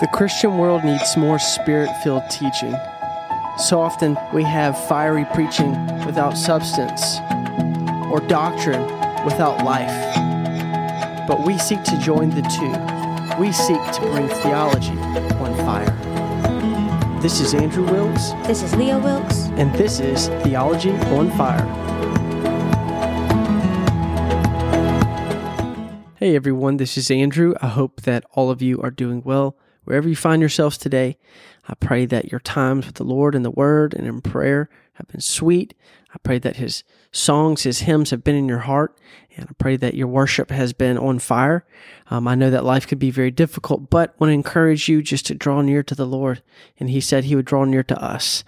The Christian world needs more spirit-filled teaching. So often we have fiery preaching without substance or doctrine without life. But we seek to join the two. We seek to bring theology on fire. This is Andrew Wilkes. This is Leo Wilkes. And this is Theology on Fire. Hey everyone, this is Andrew. I hope that all of you are doing well. Wherever you find yourselves today, I pray that your times with the Lord in the Word and in prayer have been sweet. I pray that His songs, His hymns have been in your heart, and I pray that your worship has been on fire. I know that life could be very difficult, but I want to encourage you just to draw near to the Lord, and He said He would draw near to us.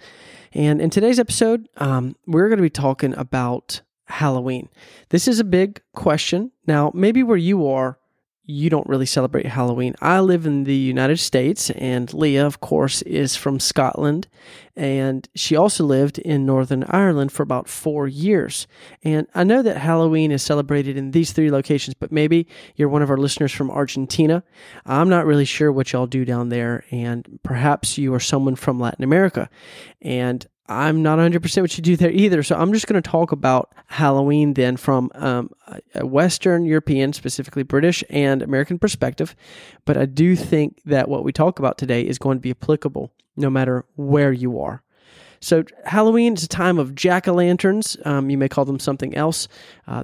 And in today's episode, we're going to be talking about Halloween. This is a big question. Now, maybe where you are, you don't really celebrate Halloween. I live in the United States, and Leah, of course, is from Scotland, and she also lived in Northern Ireland for about 4 years. And I know that Halloween is celebrated in these three locations, but maybe you're one of our listeners from Argentina. I'm not really sure what y'all do down there, and perhaps you are someone from Latin America, and I'm not 100% what you do there either, so I'm just going to talk about Halloween then from a Western European, specifically British and American perspective, but I do think that what we talk about today is going to be applicable no matter where you are. So Halloween is a time of jack-o'-lanterns. You may call them something else.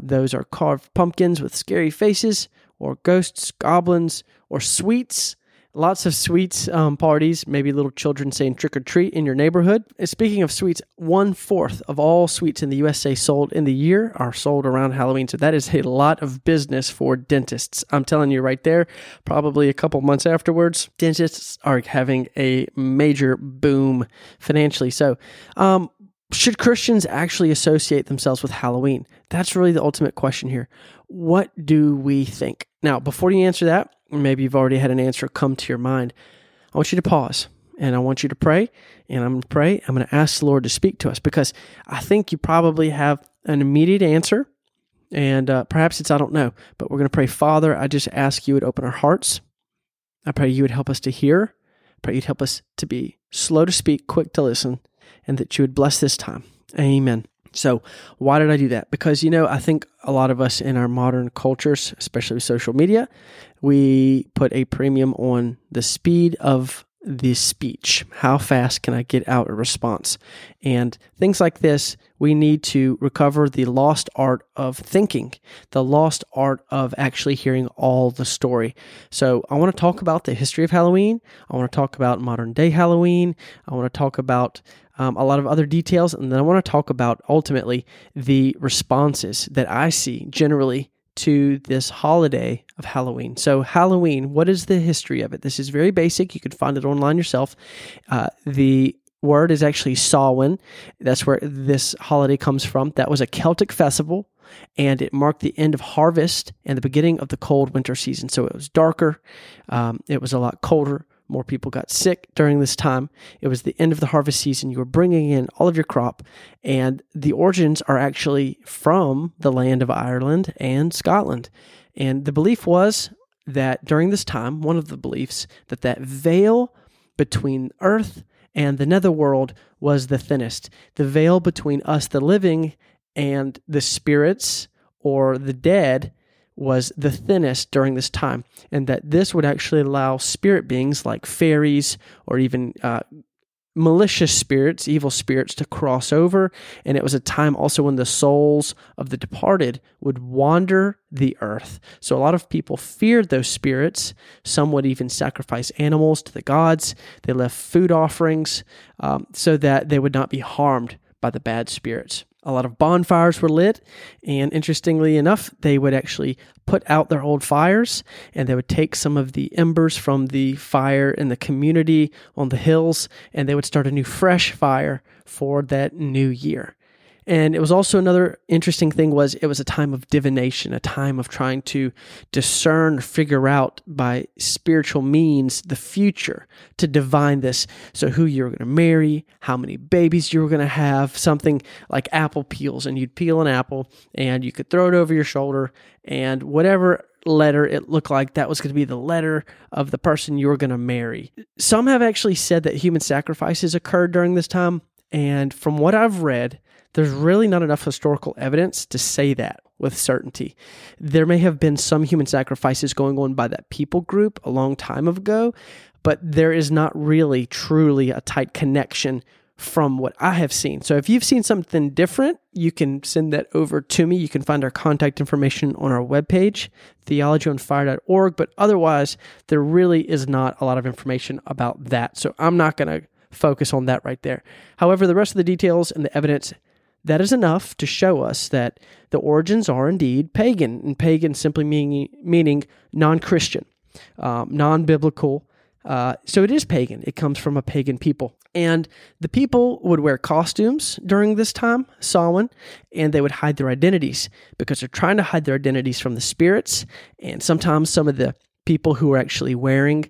Those are carved pumpkins with scary faces, or ghosts, goblins, or sweets. Lots of sweets parties, maybe little children saying trick or treat in your neighborhood. And speaking of sweets, 1/4 of all sweets in the USA sold in the year are sold around Halloween. So that is a lot of business for dentists. I'm telling you right there, probably a couple months afterwards, dentists are having a major boom financially. So, should Christians actually associate themselves with Halloween? That's really the ultimate question here. What do we think? Now, before you answer that, maybe you've already had an answer come to your mind. I want you to pause, and I want you to pray, and I'm going to pray. I'm going to ask the Lord to speak to us, because I think you probably have an immediate answer, and perhaps it's, I don't know, but we're going to pray. Father, I just ask you would open our hearts. I pray you would help us to hear. I pray you'd help us to be slow to speak, quick to listen, and that you would bless this time. Amen. So why did I do that? Because, you know, I think a lot of us in our modern cultures, especially with social media, we put a premium on the speed of the speech. How fast can I get out a response? And things like this, we need to recover the lost art of thinking, the lost art of actually hearing all the story. So I want to talk about the history of Halloween. I want to talk about modern day Halloween. I want to talk about a lot of other details. And then I want to talk about, ultimately, the responses that I see generally to this holiday of Halloween. So Halloween, what is the history of it? This is very basic. You can find it online yourself. The word is actually Samhain. That's where this holiday comes from. That was a Celtic festival, and it marked the end of harvest and the beginning of the cold winter season. So it was darker. It was a lot colder. More people got sick during this time. It was the end of the harvest season. You were bringing in all of your crop, and the origins are actually from the land of Ireland and Scotland. And the belief was that during this time, one of the beliefs, that veil between earth and the netherworld was the thinnest. The veil between us, the living, and the spirits or the dead was the thinnest during this time, and that this would actually allow spirit beings like fairies or even malicious spirits, evil spirits, to cross over. And it was a time also when the souls of the departed would wander the earth. So a lot of people feared those spirits. Some would even sacrifice animals to the gods. They left food offerings so that they would not be harmed by the bad spirits. A lot of bonfires were lit, and interestingly enough, they would actually put out their old fires, and they would take some of the embers from the fire in the community on the hills, and they would start a new fresh fire for that new year. And it was also another interesting thing was it was a time of divination, a time of trying to discern, figure out by spiritual means the future, to divine this. So who you were going to marry, how many babies you were going to have, something like apple peels, and you'd peel an apple and you could throw it over your shoulder, and whatever letter it looked like that was going to be the letter of the person you were going to marry. Some have actually said that human sacrifices occurred during this time, and from what I've read, there's really not enough historical evidence to say that with certainty. There may have been some human sacrifices going on by that people group a long time ago, but there is not really truly a tight connection from what I have seen. So if you've seen something different, you can send that over to me. You can find our contact information on our webpage, theologyonfire.org, but otherwise, there really is not a lot of information about that. So I'm not going to focus on that right there. However, the rest of the details and the evidence, that is enough to show us that the origins are indeed pagan, and pagan simply meaning non-Christian, non-biblical. So it is pagan. It comes from a pagan people. And the people would wear costumes during this time, Samhain, and they would hide their identities because they're trying to hide their identities from the spirits. And sometimes some of the people who were actually wearing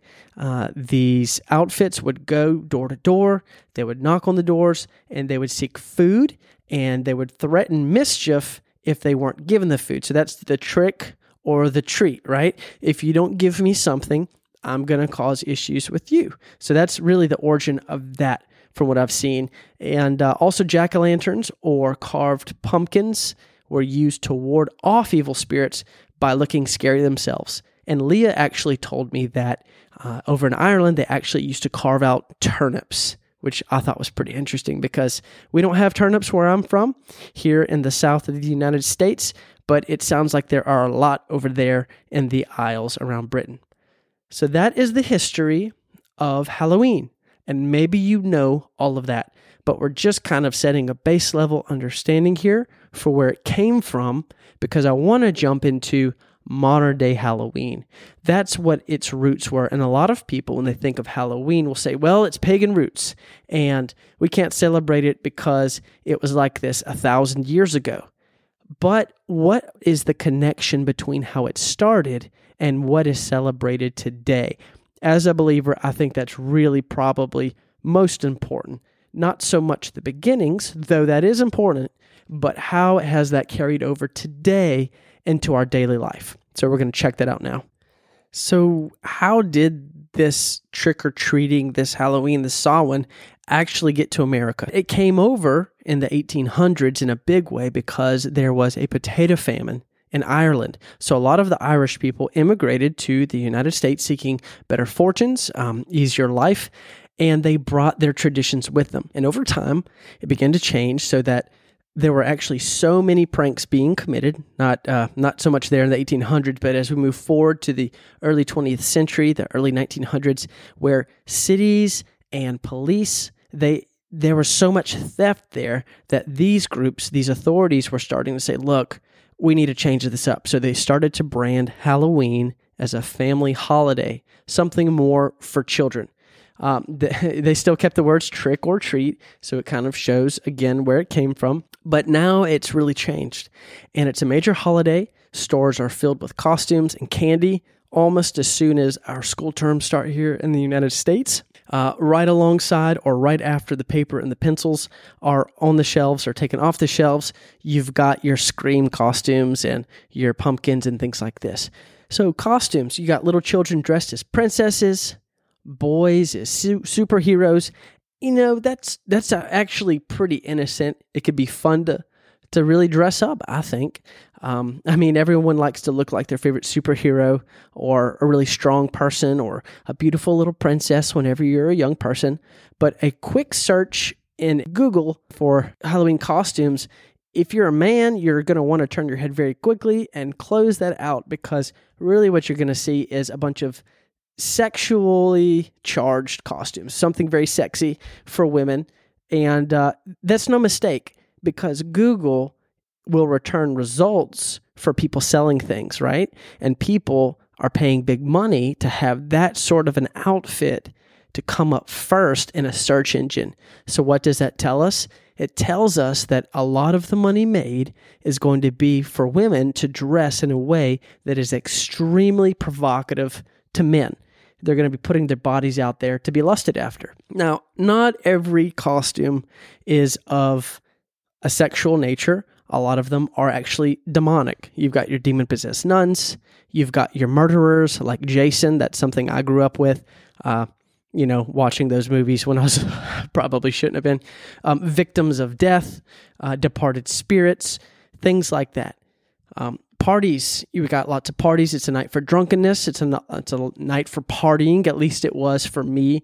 these outfits would go door to door. They would knock on the doors, and they would seek food, and they would threaten mischief if they weren't given the food. So that's the trick or the treat, right? If you don't give me something, I'm going to cause issues with you. So that's really the origin of that from what I've seen. And also jack-o'-lanterns or carved pumpkins were used to ward off evil spirits by looking scary themselves. And Leah actually told me that over in Ireland, they actually used to carve out turnips, which I thought was pretty interesting because we don't have turnips where I'm from here in the south of the United States, but it sounds like there are a lot over there in the Isles around Britain. So that is the history of Halloween, and maybe you know all of that, but we're just kind of setting a base level understanding here for where it came from, because I want to jump into modern day Halloween. That's what its roots were, and a lot of people, when they think of Halloween, will say, well, it's pagan roots, and we can't celebrate it because it was like this 1,000 years ago. But what is the connection between how it started and what is celebrated today? As a believer, I think that's really probably most important. Not so much the beginnings, though that is important, but how has that carried over today into our daily life? So we're going to check that out now. So how did this trick-or-treating, this Halloween, this Samhain, actually get to America? It came over in the 1800s in a big way because there was a potato famine in Ireland. So a lot of the Irish people immigrated to the United States seeking better fortunes, easier life, and they brought their traditions with them. And over time, it began to change so that there were actually so many pranks being committed, not so much there in the 1800s, but as we move forward to the early 20th century, the early 1900s, where cities and police, there was so much theft there that these groups, these authorities were starting to say, look, we need to change this up. So they started to brand Halloween as a family holiday, something more for children. They still kept the words trick or treat, so it kind of shows, again, where it came from. But now it's really changed, and it's a major holiday. Stores are filled with costumes and candy almost as soon as our school terms start here in the United States. Right alongside or right after the paper and the pencils are on the shelves or taken off the shelves, you've got your Scream costumes and your pumpkins and things like this. So costumes, you got little children dressed as princesses, boys as superheroes. You know, that's actually pretty innocent. It could be fun to really dress up, I think. I mean, everyone likes to look like their favorite superhero or a really strong person or a beautiful little princess whenever you're a young person. But a quick search in Google for Halloween costumes, if you're a man, you're going to want to turn your head very quickly and close that out, because really what you're going to see is a bunch of sexually charged costumes, something very sexy for women. And that's no mistake, because Google will return results for people selling things, right? And people are paying big money to have that sort of an outfit to come up first in a search engine. So what does that tell us? It tells us that a lot of the money made is going to be for women to dress in a way that is extremely provocative to men. They're going to be putting their bodies out there to be lusted after. Now, not every costume is of a sexual nature. A lot of them are actually demonic. You've got your demon-possessed nuns. You've got your murderers like Jason. That's something I grew up with, watching those movies when I was probably shouldn't have been. Victims of death, departed spirits, things like that. Parties. You've got lots of parties. It's a night for drunkenness. It's a night for partying. At least it was for me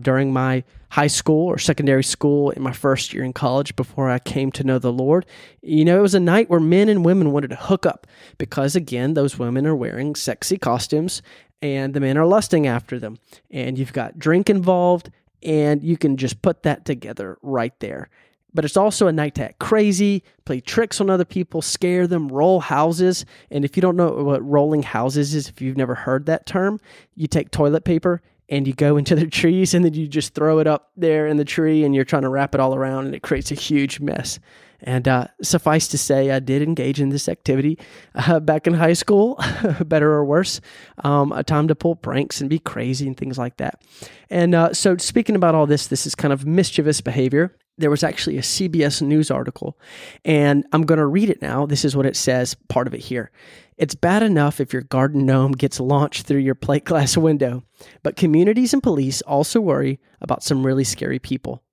during my high school or secondary school in my first year in college before I came to know the Lord. It was a night where men and women wanted to hook up because, again, those women are wearing sexy costumes and the men are lusting after them. And you've got drink involved, and you can just put that together right there. But it's also a night to act crazy, play tricks on other people, scare them, roll houses. And if you don't know what rolling houses is, if you've never heard that term, you take toilet paper and you go into the trees and then you just throw it up there in the tree and you're trying to wrap it all around and it creates a huge mess. And suffice to say, I did engage in this activity back in high school, better or worse, a time to pull pranks and be crazy and things like that. And so speaking about all this is kind of mischievous behavior. There was actually a CBS News article, and I'm going to read it now. This is what it says, part of it here. It's bad enough if your garden gnome gets launched through your plate glass window, but communities and police also worry about some really scary people.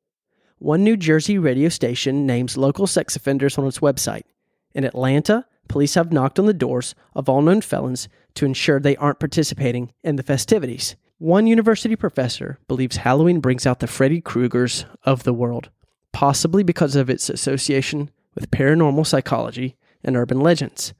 One New Jersey radio station names local sex offenders on its website. In Atlanta, police have knocked on the doors of all known felons to ensure they aren't participating in the festivities. One university professor believes Halloween brings out the Freddy Kruegers of the world, possibly because of its association with paranormal psychology and urban legends.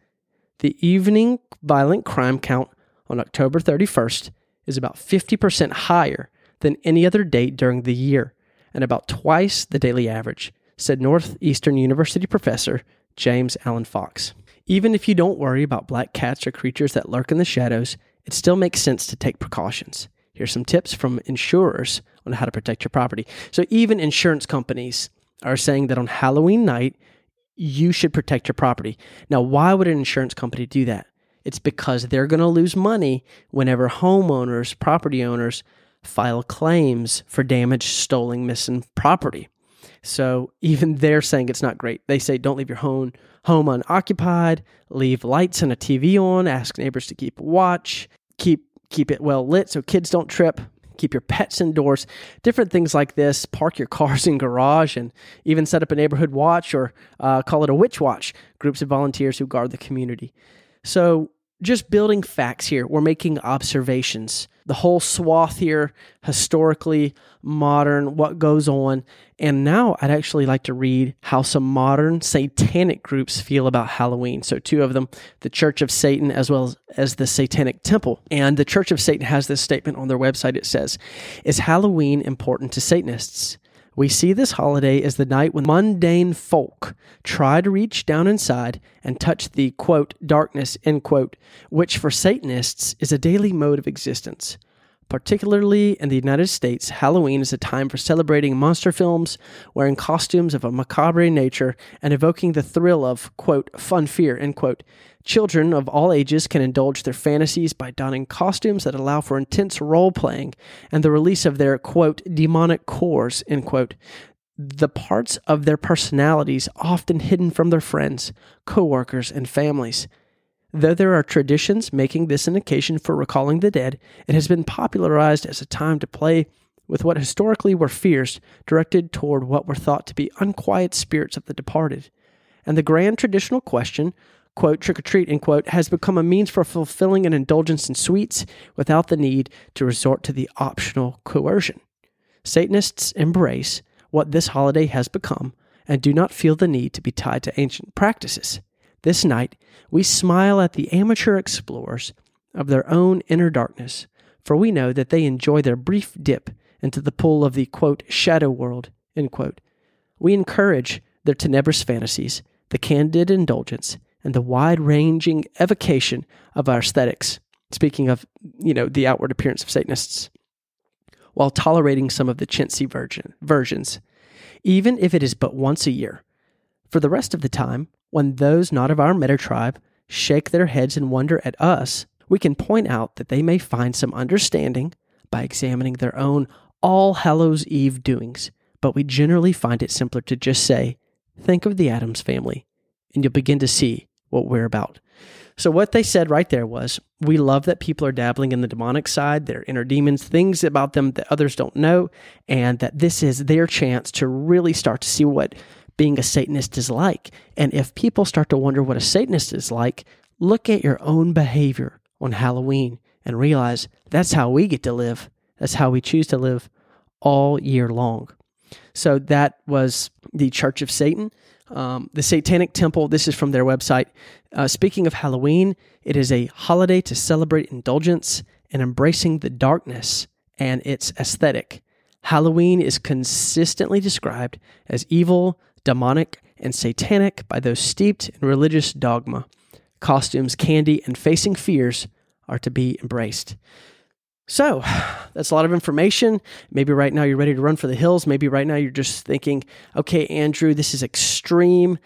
The evening violent crime count on October 31st is about 50% higher than any other date during the year, and about twice the daily average, said Northeastern University professor James Allen Fox. Even if you don't worry about black cats or creatures that lurk in the shadows, it still makes sense to take precautions. Here's some tips from insurers on how to protect your property. So even insurance companies are saying that on Halloween night, you should protect your property. Now, why would an insurance company do that? It's because they're going to lose money whenever homeowners, property owners file claims for damage, stolen, missing property. So even they're saying it's not great. They say don't leave your home unoccupied, leave lights and a TV on, ask neighbors to keep watch, keep it well lit so kids don't trip, keep your pets indoors, different things like this. Park your cars in garage and even set up a neighborhood watch or call it a witch watch, groups of volunteers who guard the community. So just building facts here. We're making observations. The whole swath here, historically, modern, what goes on. And now I'd actually like to read how some modern satanic groups feel about Halloween. So two of them, the Church of Satan as well as the Satanic Temple. And the Church of Satan has this statement on their website. It says, "Is Halloween important to Satanists? We see this holiday as the night when mundane folk try to reach down inside and touch the, quote, darkness, end quote, which for Satanists is a daily mode of existence. Particularly in the United States, Halloween is a time for celebrating monster films, wearing costumes of a macabre nature, and evoking the thrill of, quote, fun fear, end quote. Children of all ages can indulge their fantasies by donning costumes that allow for intense role-playing and the release of their, quote, demonic cores, end quote. The parts of their personalities often hidden from their friends, co-workers, and families. Though there are traditions making this an occasion for recalling the dead, it has been popularized as a time to play with what historically were fears directed toward what were thought to be unquiet spirits of the departed. And the grand traditional question, quote, trick or treat, end quote, has become a means for fulfilling an indulgence in sweets without the need to resort to the optional coercion. Satanists embrace what this holiday has become and do not feel the need to be tied to ancient practices. This night, we smile at the amateur explorers of their own inner darkness, for we know that they enjoy their brief dip into the pool of the, quote, shadow world, end quote. We encourage their tenebrous fantasies, the candid indulgence, and the wide-ranging evocation of our aesthetics." Speaking of, the outward appearance of Satanists, while tolerating some of the chintzy versions, even if it is but once a year. For the rest of the time, when those not of our meta-tribe shake their heads in wonder at us, we can point out that they may find some understanding by examining their own All Hallows' Eve doings, but we generally find it simpler to just say, think of the Addams family, and you'll begin to see what we're about. So what they said right there was, we love that people are dabbling in the demonic side, their inner demons, things about them that others don't know, and that this is their chance to really start to see what being a Satanist is like. And if people start to wonder what a Satanist is like, look at your own behavior on Halloween and realize that's how we get to live. That's how we choose to live all year long. So that was the Church of Satan. The Satanic Temple, this is from their website. Speaking of Halloween, it is a holiday to celebrate indulgence and embracing the darkness and its aesthetic. Halloween is consistently described as evil, demonic, and satanic by those steeped in religious dogma. Costumes, candy, and facing fears are to be embraced. So, that's a lot of information. Maybe right now you're ready to run for the hills. Maybe right now you're just thinking, okay, Andrew, this is extreme.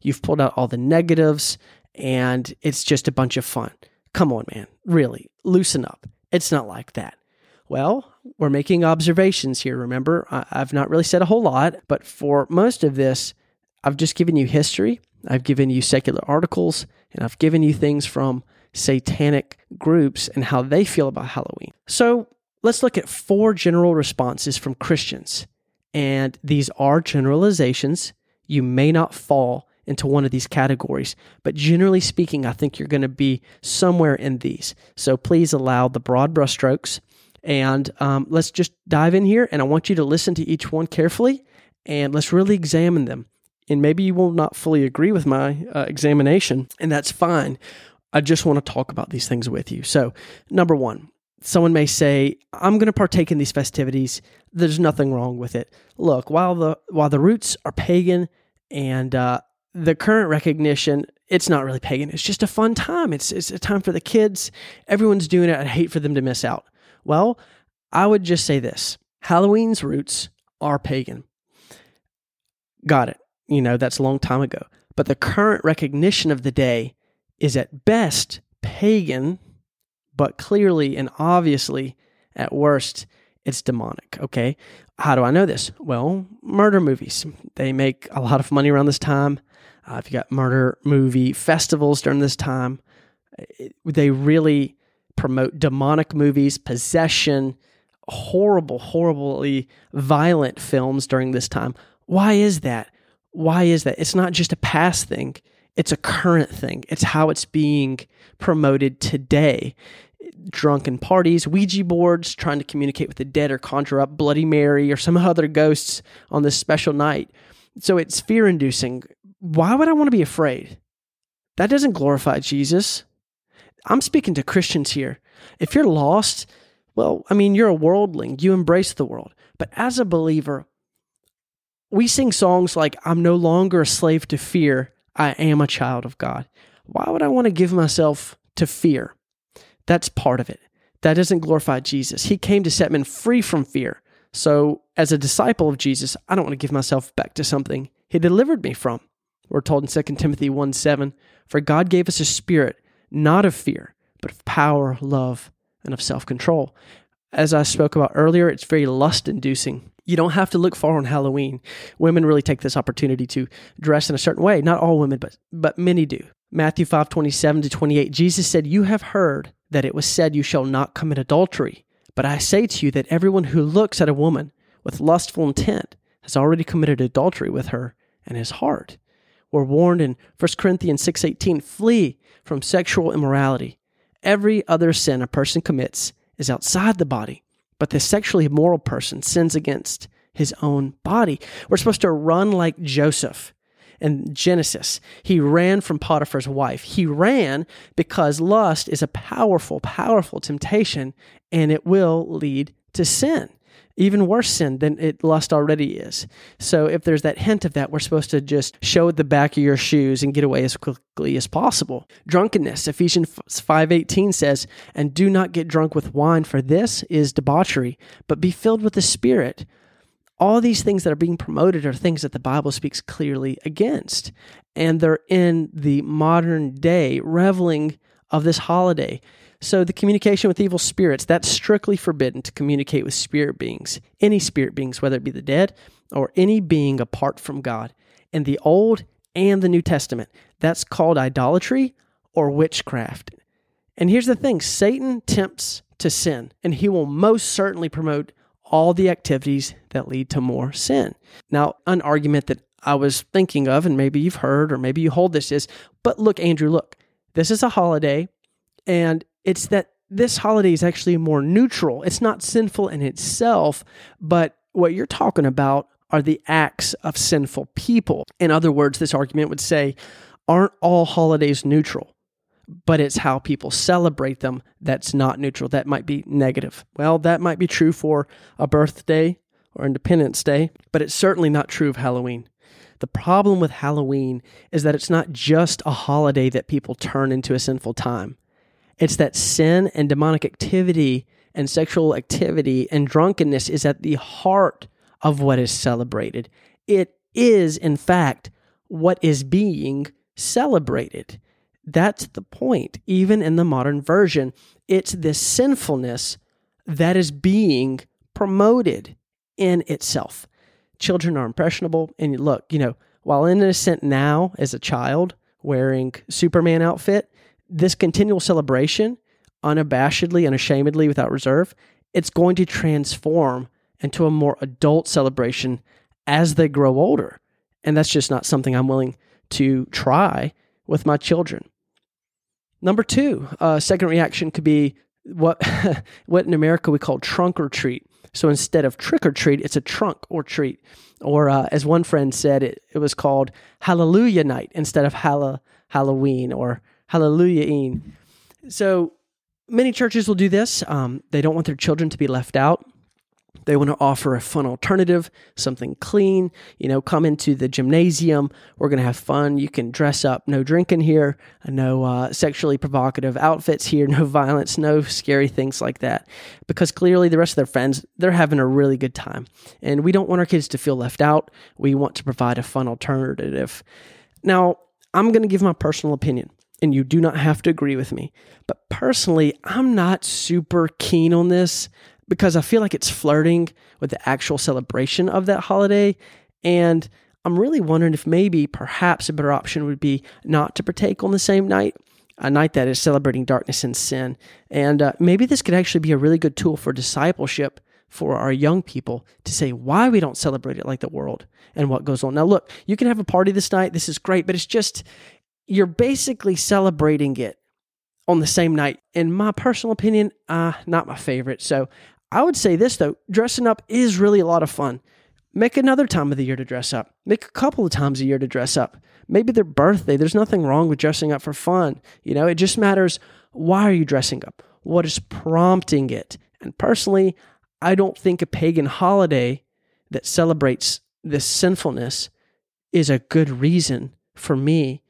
You've pulled out all the negatives, and it's just a bunch of fun. Come on, man. Really, loosen up. It's not like that. Well, we're making observations here, remember? I've not really said a whole lot, but for most of this, I've just given you history. I've given you secular articles, and I've given you things from satanic groups and how they feel about Halloween. So let's look at four general responses from Christians. And these are generalizations. You may not fall into one of these categories, but generally speaking, I think you're going to be somewhere in these. So please allow the broad brushstrokes. And let's just dive in here. And I want you to listen to each one carefully and let's really examine them. And maybe you will not fully agree with my examination, and that's fine. I just want to talk about these things with you. So, number one, someone may say, I'm going to partake in these festivities. There's nothing wrong with it. Look, while the roots are pagan and the current recognition, it's not really pagan. It's just a fun time. It's a time for the kids. Everyone's doing it. I'd hate for them to miss out. Well, I would just say this. Halloween's roots are pagan. Got it. You know, that's a long time ago. But the current recognition of the day is at best pagan, but clearly and obviously at worst, it's demonic, okay? How do I know this? Well, murder movies. They make a lot of money around this time. If you got murder movie festivals during this time, they really promote demonic movies, possession, horrible, horribly violent films during this time. Why is that? It's not just a past thing. It's a current thing. It's how it's being promoted today. Drunken parties, Ouija boards, trying to communicate with the dead or conjure up Bloody Mary or some other ghosts on this special night. So it's fear-inducing. Why would I want to be afraid? That doesn't glorify Jesus. I'm speaking to Christians here. If you're lost, well, I mean, you're a worldling. You embrace the world. But as a believer, we sing songs like, I'm no longer a slave to fear. I am a child of God. Why would I want to give myself to fear? That's part of it. That doesn't glorify Jesus. He came to set men free from fear. So as a disciple of Jesus, I don't want to give myself back to something he delivered me from. We're told in 2 Timothy 1:7, for God gave us a spirit, not of fear, but of power, love, and of self-control. As I spoke about earlier, it's very lust-inducing. You don't have to look far on Halloween. Women really take this opportunity to dress in a certain way. Not all women, but many do. Matthew 5:27-28, Jesus said, you have heard that it was said you shall not commit adultery. But I say to you that everyone who looks at a woman with lustful intent has already committed adultery with her in his heart. We're warned in 1 Corinthians 6:18, flee from sexual immorality. Every other sin a person commits is outside the body, but the sexually immoral person sins against his own body. We're supposed to run like Joseph in Genesis. He ran from Potiphar's wife. He ran because lust is a powerful, powerful temptation, and it will lead to sin, even worse sin than lust already is. So if there's that hint of that, we're supposed to just show the back of your shoes and get away as quickly as possible. Drunkenness, Ephesians 5:18 says, and do not get drunk with wine, for this is debauchery, but be filled with the Spirit. All these things that are being promoted are things that the Bible speaks clearly against, and they're in the modern day reveling of this holiday. So the communication with evil spirits, that's strictly forbidden to communicate with spirit beings, any spirit beings, whether it be the dead or any being apart from God. In the Old and the New Testament. That's called idolatry or witchcraft. And here's the thing, Satan tempts to sin, and he will most certainly promote all the activities that lead to more sin. Now, an argument that I was thinking of, and maybe you've heard, or maybe you hold this is, but look, Andrew, look, this is a holiday, and it's that this holiday is actually more neutral. It's not sinful in itself, but what you're talking about are the acts of sinful people. In other words, this argument would say, aren't all holidays neutral? But it's how people celebrate them that's not neutral. That might be negative. Well, that might be true for a birthday or Independence Day, but it's certainly not true of Halloween. The problem with Halloween is that it's not just a holiday that people turn into a sinful time. It's that sin and demonic activity and sexual activity and drunkenness is at the heart of what is celebrated. It is, in fact, what is being celebrated. That's the point. Even in the modern version, it's this sinfulness that is being promoted in itself. Children are impressionable, and look, while innocent now as a child wearing Superman outfit, this continual celebration, unabashedly, unashamedly, without reserve, it's going to transform into a more adult celebration as they grow older. And that's just not something I'm willing to try with my children. Number two, second reaction could be what in America we call trunk or treat. So instead of trick or treat, it's a trunk or treat. Or as one friend said, it was called Hallelujah Night instead of Halloween or Hallelujah-een. So many churches will do this. They don't want their children to be left out. They want to offer a fun alternative, something clean. Come into the gymnasium. We're going to have fun. You can dress up. No drinking here. No sexually provocative outfits here. No violence. No scary things like that. Because clearly the rest of their friends, they're having a really good time. And we don't want our kids to feel left out. We want to provide a fun alternative. Now, I'm going to give my personal opinion, and you do not have to agree with me. But personally, I'm not super keen on this, because I feel like it's flirting with the actual celebration of that holiday. And I'm really wondering if maybe perhaps a better option would be not to partake on the same night, a night that is celebrating darkness and sin. And maybe this could actually be a really good tool for discipleship for our young people to say why we don't celebrate it like the world and what goes on. Now, look, you can have a party this night. This is great, but it's just, you're basically celebrating it on the same night. In my personal opinion, not my favorite. So I would say this, though, dressing up is really a lot of fun. Make another time of the year to dress up. Make a couple of times a year to dress up. Maybe their birthday. There's nothing wrong with dressing up for fun. It just matters, why are you dressing up? What is prompting it? And personally, I don't think a pagan holiday that celebrates this sinfulness is a good reason for me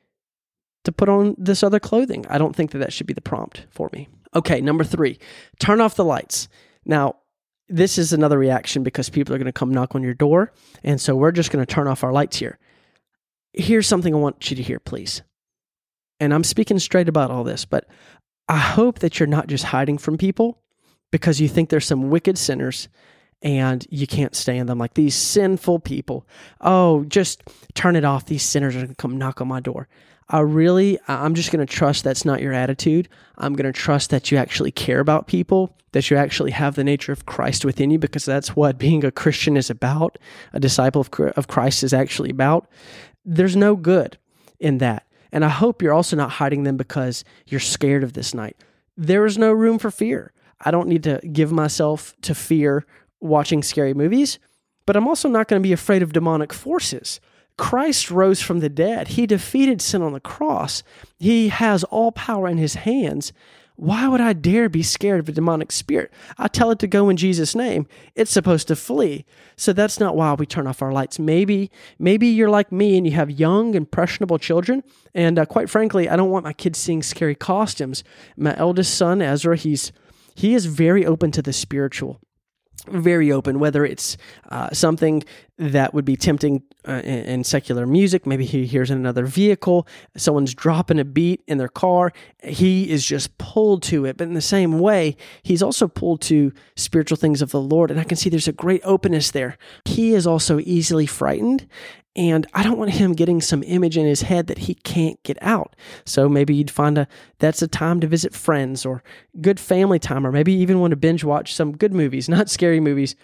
to put on this other clothing. I don't think that should be the prompt for me. Okay, number three, turn off the lights. Now, this is another reaction because people are going to come knock on your door, and so we're just going to turn off our lights here. Here's something I want you to hear, please. And I'm speaking straight about all this, but I hope that you're not just hiding from people because you think there's some wicked sinners and you can't stand them, like these sinful people. Oh, just turn it off. These sinners are going to come knock on my door. I'm just going to trust that's not your attitude. I'm going to trust that you actually care about people, that you actually have the nature of Christ within you, because that's what being a Christian is about, a disciple of Christ is actually about. There's no good in that. And I hope you're also not hiding them because you're scared of this night. There is no room for fear. I don't need to give myself to fear watching scary movies, but I'm also not going to be afraid of demonic forces. Christ rose from the dead. He defeated sin on the cross. He has all power in his hands. Why would I dare be scared of a demonic spirit? I tell it to go in Jesus' name. It's supposed to flee. So that's not why we turn off our lights. Maybe you're like me and you have young, impressionable children. And quite frankly, I don't want my kids seeing scary costumes. My eldest son, Ezra, he is very open to the spiritual. Very open, whether it's something that would be tempting in secular music. Maybe he hears in another vehicle, someone's dropping a beat in their car. He is just pulled to it. But in the same way, he's also pulled to spiritual things of the Lord. And I can see there's a great openness there. He is also easily frightened. And I don't want him getting some image in his head that he can't get out. So maybe you'd find that's a time to visit friends or good family time, or maybe even want to binge watch some good movies, not scary movies.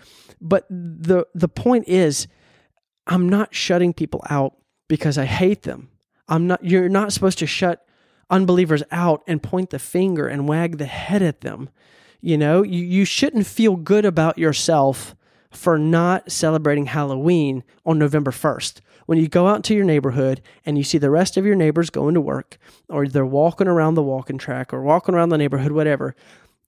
But the point is, I'm not shutting people out because I hate them. You're not supposed to shut unbelievers out and point the finger and wag the head at them. You know, you shouldn't feel good about yourself for not celebrating Halloween on November 1st. When you go out to your neighborhood and you see the rest of your neighbors going to work, or they're walking around the walking track or walking around the neighborhood, whatever,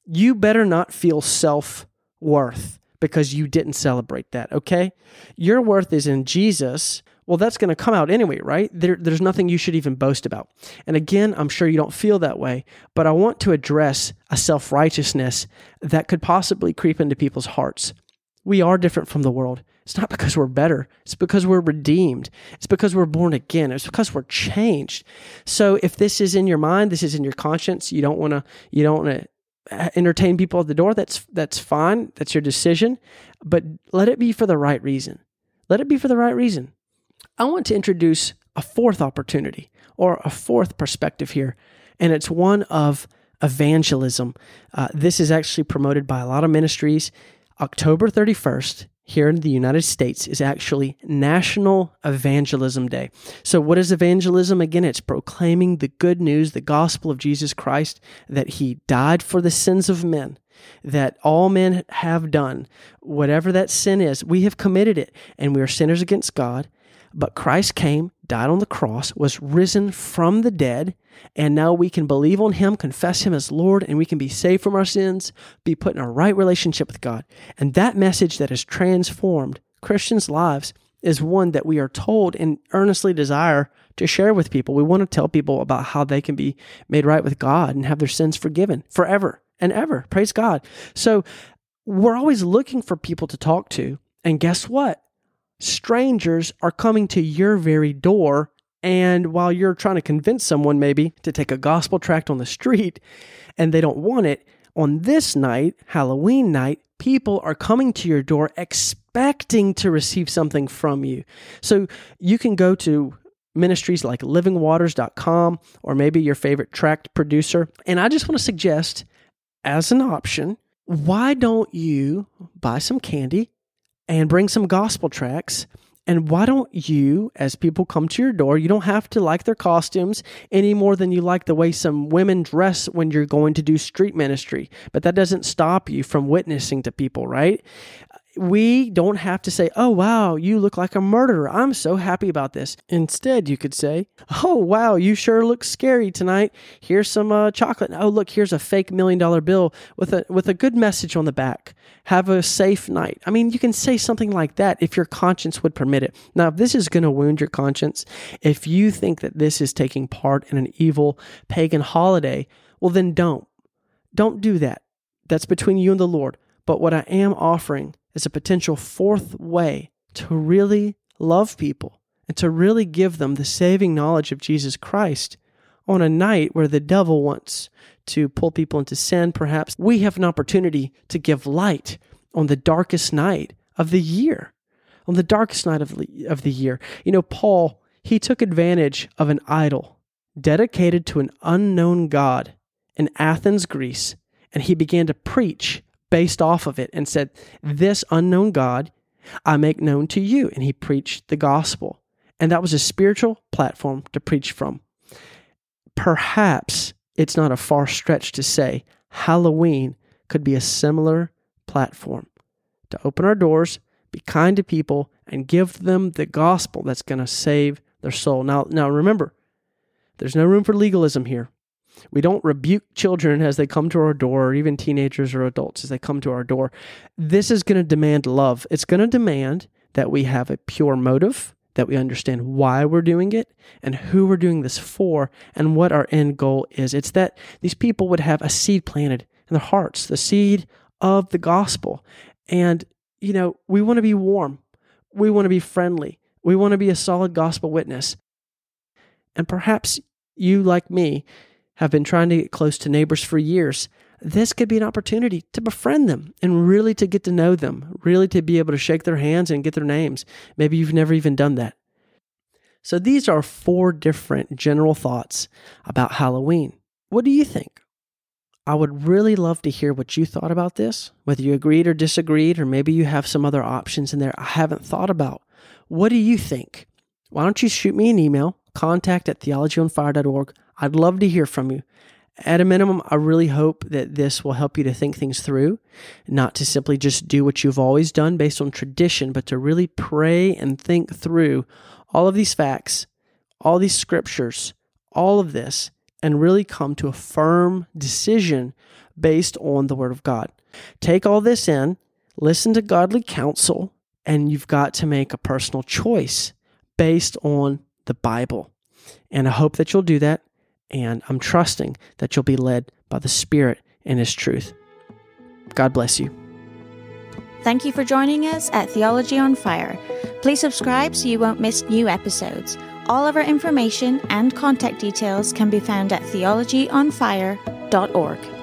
you better not feel self-worth because you didn't celebrate that, okay? Your worth is in Jesus. Well, that's going to come out anyway, right? There's nothing you should even boast about. And again, I'm sure you don't feel that way, but I want to address a self-righteousness that could possibly creep into people's hearts. We are different from the world. It's not because we're better. It's because we're redeemed. It's because we're born again. It's because we're changed. So if this is in your mind, this is in your conscience, you don't want to entertain people at the door, that's fine. That's your decision. But let it be for the right reason. Let it be for the right reason. I want to introduce a fourth opportunity or a fourth perspective here, and it's one of evangelism. This is actually promoted by a lot of ministries. October 31st here in the United States is actually National Evangelism Day. So what is evangelism? Again, it's proclaiming the good news, the gospel of Jesus Christ, that he died for the sins of men, that all men have done. Whatever that sin is, we have committed it, and we are sinners against God. But Christ came, died on the cross, was risen from the dead, and now we can believe on him, confess him as Lord, and we can be saved from our sins, be put in a right relationship with God. And that message that has transformed Christians' lives is one that we are told and earnestly desire to share with people. We want to tell people about how they can be made right with God and have their sins forgiven forever and ever. Praise God. So we're always looking for people to talk to, and guess what? Strangers are coming to your very door, and while you're trying to convince someone maybe to take a gospel tract on the street and they don't want it, on this night, Halloween night, people are coming to your door expecting to receive something from you. So you can go to ministries like livingwaters.com or maybe your favorite tract producer. And I just want to suggest as an option, why don't you buy some candy and bring some gospel tracts? And why don't you, as people come to your door, you don't have to like their costumes any more than you like the way some women dress when you're going to do street ministry. But that doesn't stop you from witnessing to people, right? We don't have to say, oh, wow, you look like a murderer. I'm so happy about this. Instead, you could say, oh, wow, you sure look scary tonight. Here's some chocolate. Oh, look, here's a fake $1 million bill with a good message on the back. Have a safe night. I mean, you can say something like that if your conscience would permit it. Now, if this is going to wound your conscience, if you think that this is taking part in an evil pagan holiday, well, then don't. Don't do that. That's between you and the Lord. But what I am offering is a potential fourth way to really love people and to really give them the saving knowledge of Jesus Christ on a night where the devil wants to pull people into sin, perhaps. We have an opportunity to give light on the darkest night of the year. On the darkest night of the year. You know, Paul, he took advantage of an idol dedicated to an unknown god in Athens, Greece, and he began to preach based off of it, and said, this unknown God I make known to you. And he preached the gospel. And that was a spiritual platform to preach from. Perhaps it's not a far stretch to say Halloween could be a similar platform to open our doors, be kind to people, and give them the gospel that's going to save their soul. Now remember, there's no room for legalism here. We don't rebuke children as they come to our door, or even teenagers or adults as they come to our door. This is going to demand love. It's going to demand that we have a pure motive, that we understand why we're doing it and who we're doing this for and what our end goal is. It's that these people would have a seed planted in their hearts, the seed of the gospel. And, you know, we want to be warm. We want to be friendly. We want to be a solid gospel witness. And perhaps you, like me, have been trying to get close to neighbors for years. This could be an opportunity to befriend them and really to get to know them, really to be able to shake their hands and get their names. Maybe you've never even done that. So these are 4 different general thoughts about Halloween. What do you think? I would really love to hear what you thought about this, whether you agreed or disagreed, or maybe you have some other options in there I haven't thought about. What do you think? Why don't you shoot me an email, contact@theologyonfire.org. I'd love to hear from you. At a minimum, I really hope that this will help you to think things through, not to simply just do what you've always done based on tradition, but to really pray and think through all of these facts, all these scriptures, all of this, and really come to a firm decision based on the Word of God. Take all this in, listen to godly counsel, and you've got to make a personal choice based on the Bible. And I hope that you'll do that. And I'm trusting that you'll be led by the Spirit and His truth. God bless you. Thank you for joining us at Theology on Fire. Please subscribe so you won't miss new episodes. All of our information and contact details can be found at theologyonfire.org.